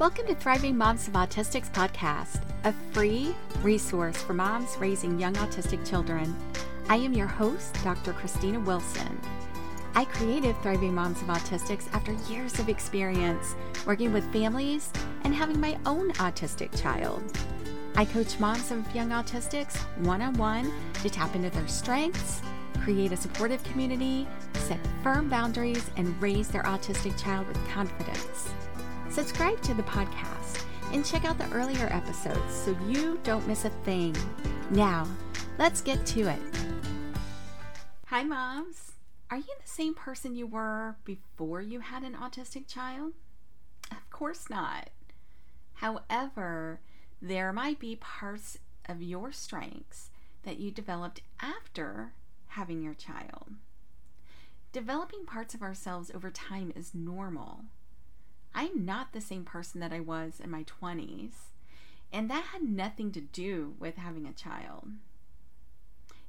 Welcome to Thriving Moms of Autistics podcast, a free resource for moms raising young autistic children. I am your host, Dr. Christina Wilson. I created Thriving Moms of Autistics after years of experience working with families and having my own autistic child. I coach moms of young autistics one-on-one to tap into their strengths, create a supportive community, set firm boundaries, and raise their autistic child with confidence. Subscribe to the podcast and check out the earlier episodes so you don't miss a thing. Now, let's get to it. Hi, moms. Are you the same person you were before you had an autistic child? Of course not. However, there might be parts of your strengths that you developed after having your child. Developing parts of ourselves over time is normal. I'm not the same person that I was in my 20s, and that had nothing to do with having a child.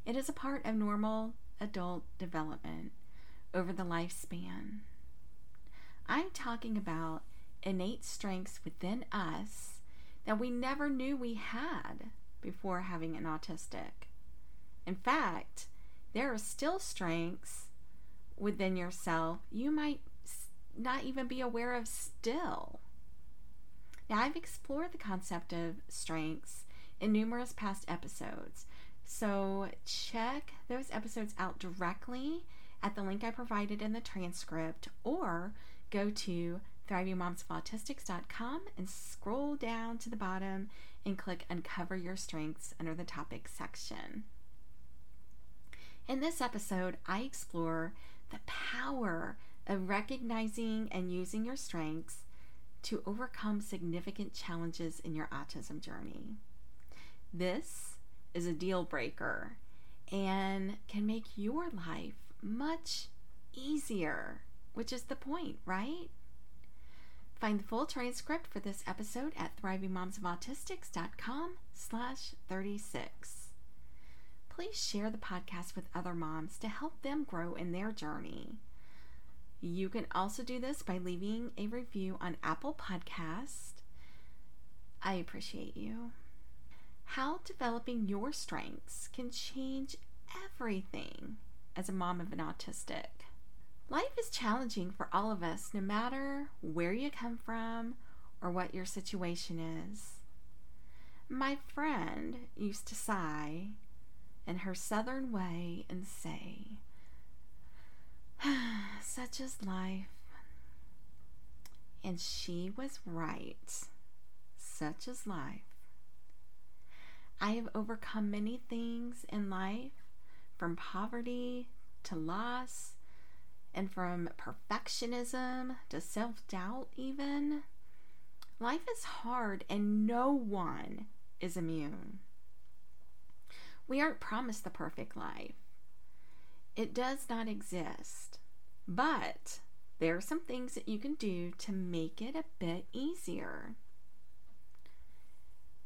It is a part of normal adult development over the lifespan. I'm talking about innate strengths within us that we never knew we had before having an autistic. In fact, there are still strengths within yourself you might not even be aware of still. Now, I've explored the concept of strengths in numerous past episodes, so check those episodes out directly at the link I provided in the transcript, or go to thrivingmomsofautistics.com and scroll down to the bottom and click Uncover Your Strengths under the topic section. In this episode, I explore the power of recognizing and using your strengths to overcome significant challenges in your autism journey. This is a deal breaker and can make your life much easier, which is the point, right? Find the full transcript for this episode at thrivingmomsofautistics.com/36. Please share the podcast with other moms to help them grow in their journey. You can also do this by leaving a review on Apple Podcasts. I appreciate you. How developing your strengths can change everything as a mom of an autistic. Life is challenging for all of us, no matter where you come from or what your situation is. My friend used to sigh in her southern way and say, "Such is life." And she was right. Such is life. I have overcome many things in life, from poverty to loss, and from perfectionism to self-doubt even. Life is hard and no one is immune. We aren't promised the perfect life. It does not exist. But there are some things that you can do to make it a bit easier.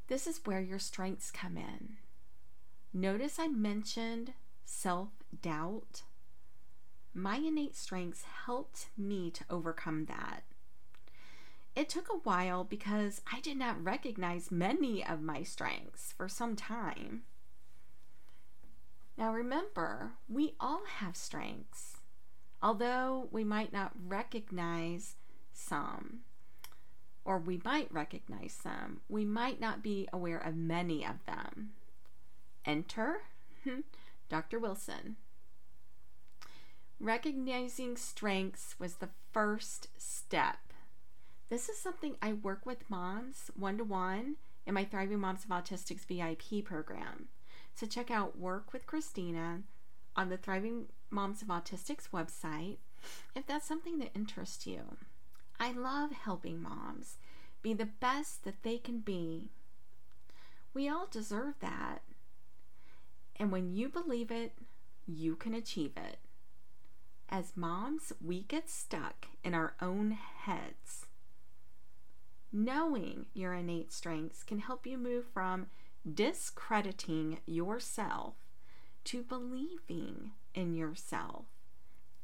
This is where your strengths come in. Notice I mentioned self-doubt. My innate strengths helped me to overcome that. It took a while because I did not recognize many of my strengths for some time. Now remember, we all have strengths, although we might not recognize some, or we might recognize some. We might not be aware of many of them. Enter Dr. Wilson. Recognizing strengths was the first step. This is something I work with moms one-to-one in my Thriving Moms of Autistics VIP program. So check out Work with Christina on the Thriving Moms of Autistics website if that's something that interests you. I love helping moms be the best that they can be. We all deserve that. And when you believe it, you can achieve it. As moms, we get stuck in our own heads. Knowing your innate strengths can help you move from discrediting yourself to believing in yourself.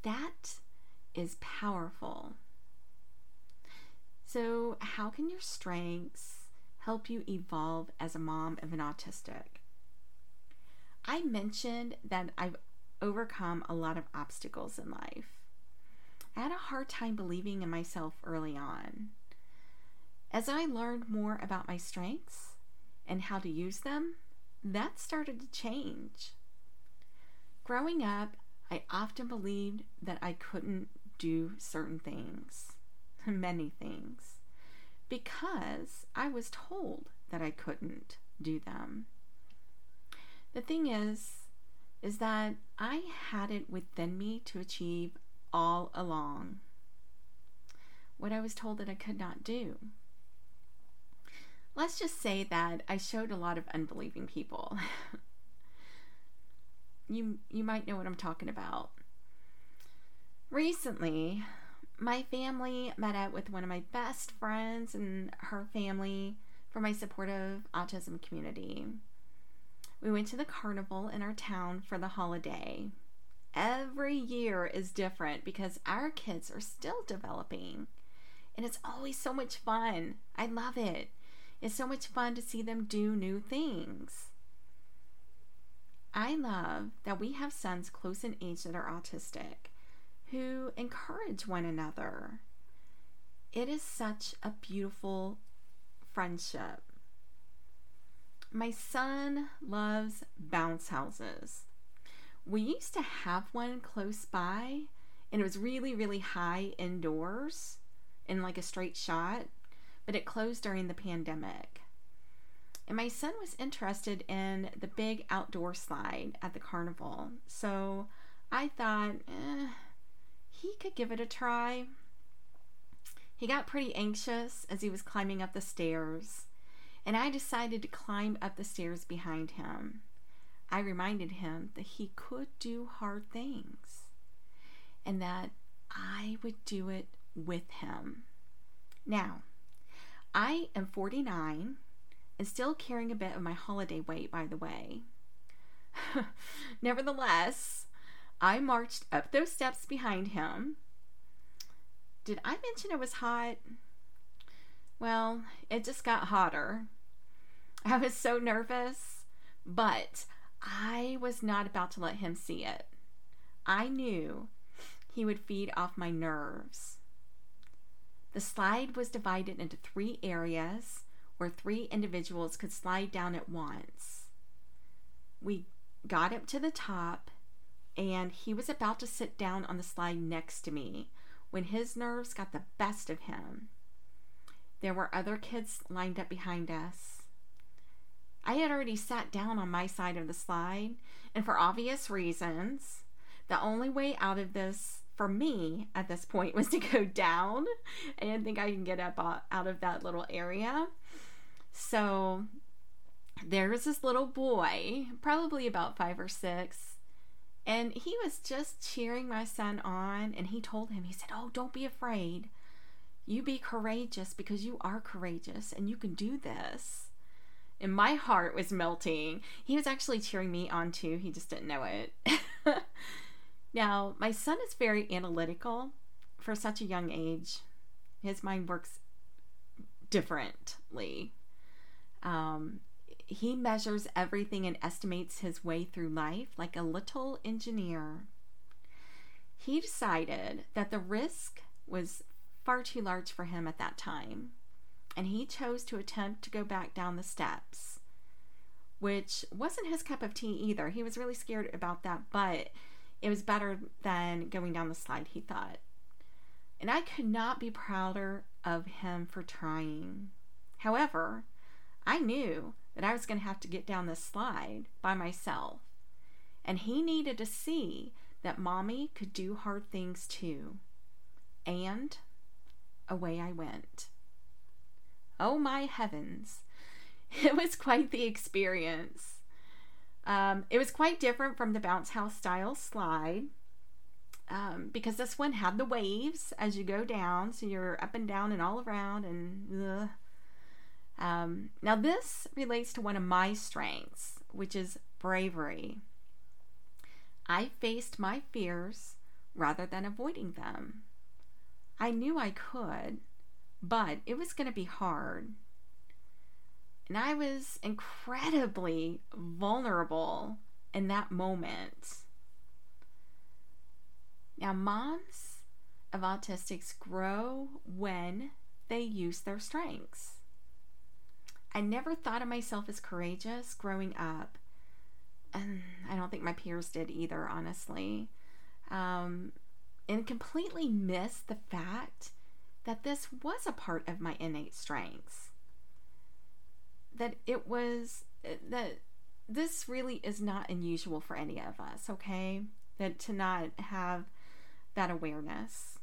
That is powerful. So how can your strengths help you evolve as a mom of an autistic? I mentioned that I've overcome a lot of obstacles in life. I had a hard time believing in myself early on. As I learned more about my strengths and how to use them, that started to change. Growing up, I often believed that I couldn't do certain things, many things, because I was told that I couldn't do them. The thing is that I had it within me to achieve all along what I was told that I could not do. Let's just say that I showed a lot of unbelieving people. You might know what I'm talking about. Recently, my family met up with one of my best friends and her family for my supportive autism community. We went to the carnival in our town for the holiday. Every year is different because our kids are still developing, and it's always so much fun. I love it. It's so much fun to see them do new things. I love that we have sons close in age that are autistic who encourage one another. It is such a beautiful friendship. My son loves bounce houses. We used to have one close by, and it was really, really high indoors in like a straight shot, but it closed during the pandemic. And my son was interested in the big outdoor slide at the carnival. So I thought, he could give it a try. He got pretty anxious as he was climbing up the stairs, and I decided to climb up the stairs behind him. I reminded him that he could do hard things and that I would do it with him. Now, I am 49 and still carrying a bit of my holiday weight, by the way. Nevertheless, I marched up those steps behind him. Did I mention it was hot? Well, it just got hotter. I was so nervous, but I was not about to let him see it. I knew he would feed off my nerves. The slide was divided into 3 areas where 3 individuals could slide down at once. We got up to the top, and he was about to sit down on the slide next to me when his nerves got the best of him. There were other kids lined up behind us. I had already sat down on my side of the slide, and for obvious reasons, the only way out of this for me at this point was to go down. I didn't think I could get up out of that little area. So there was this little boy, probably about 5 or 6, and he was just cheering my son on, and he told him, he said, "Oh, don't be afraid. You be courageous because you are courageous and you can do this." And my heart was melting. He was actually cheering me on too. He just didn't know it. Now, my son is very analytical for such a young age. His mind works differently. He measures everything and estimates his way through life like a little engineer. He decided that the risk was far too large for him at that time, and he chose to attempt to go back down the steps, which wasn't his cup of tea either. He was really scared about that, but it was better than going down the slide, he thought. And I could not be prouder of him for trying. However, I knew that I was going to have to get down this slide by myself, and he needed to see that mommy could do hard things too. And away I went. Oh my heavens. It was quite the experience. It was quite different from the bounce house style slide because this one had the waves as you go down, so you're up and down and all around and now this relates to one of my strengths, which is bravery. I faced my fears rather than avoiding them. I knew I could, but it was going to be hard. And I was incredibly vulnerable in that moment. Now, moms of autistics grow when they use their strengths. I never thought of myself as courageous growing up. And I don't think my peers did either, honestly. And completely missed the fact that this was a part of my innate strengths. That this really is not unusual for any of us, okay? That to not have that awareness.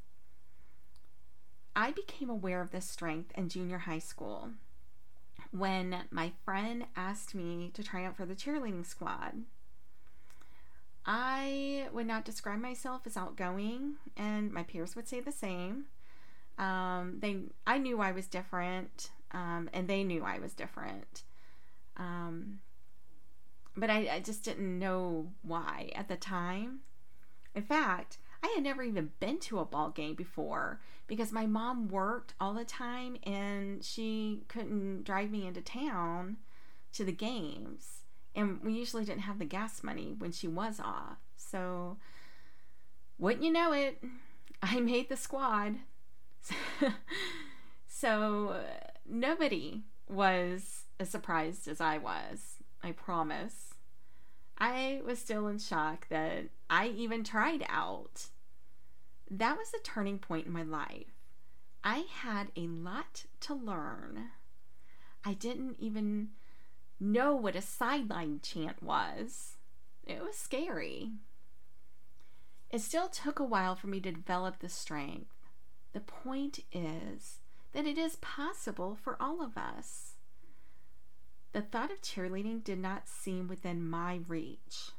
I became aware of this strength in junior high school when my friend asked me to try out for the cheerleading squad. I would not describe myself as outgoing, and my peers would say the same. I knew I was different, and they knew I was different. But I just didn't know why at the time. In fact, I had never even been to a ball game before because my mom worked all the time and she couldn't drive me into town to the games. And we usually didn't have the gas money when she was off. So, wouldn't you know it, I made the squad. So, nobody was as surprised as I was, I promise. I was still in shock that I even tried out. That was a turning point in my life. I had a lot to learn. I didn't even know what a sideline chant was. It was scary. It still took a while for me to develop the strength. The point is that it is possible for all of us. The thought of cheerleading did not seem within my reach.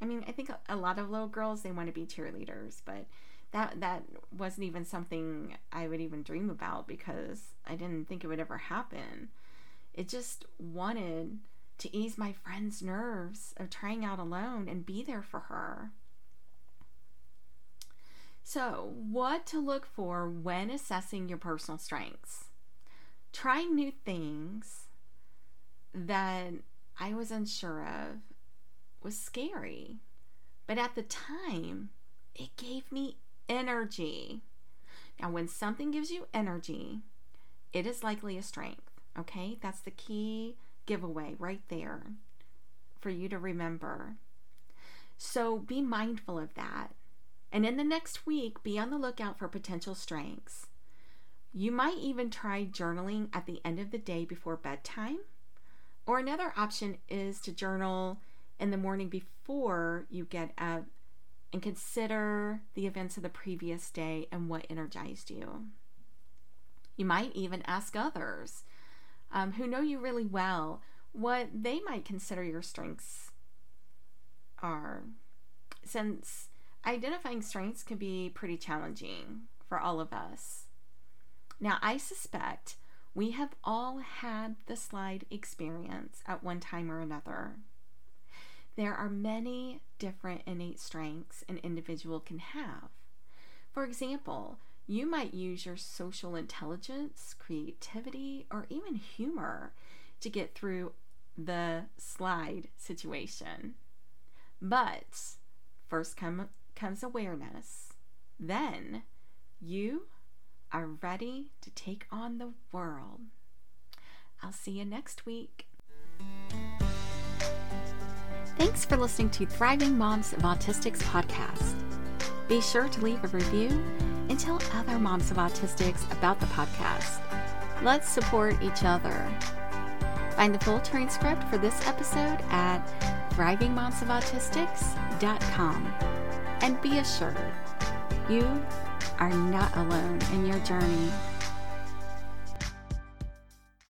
I mean, I think a lot of little girls, they want to be cheerleaders, but that wasn't even something I would even dream about because I didn't think it would ever happen. It just wanted to ease my friend's nerves of trying out alone and be there for her. So, what to look for when assessing your personal strengths. Trying new things that I was unsure of was scary, but at the time, it gave me energy. Now, when something gives you energy, it is likely a strength, okay? That's the key giveaway right there for you to remember. So be mindful of that. And in the next week, be on the lookout for potential strengths. You might even try journaling at the end of the day before bedtime. Or another option is to journal in the morning before you get up and consider the events of the previous day and what energized you. You might even ask others who know you really well what they might consider your strengths are, since identifying strengths can be pretty challenging for all of us. Now, I suspect we have all had the slide experience at one time or another. There are many different innate strengths an individual can have. For example, you might use your social intelligence, creativity, or even humor to get through the slide situation. But first comes awareness. Then you are ready to take on the world. I'll see you next week. Thanks for listening to Thriving Moms of Autistics podcast. Be sure to leave a review and tell other moms of autistics about the podcast. Let's support each other. Find the full transcript for this episode at thrivingmomsofautistics.com. And be assured, you are not alone in your journey.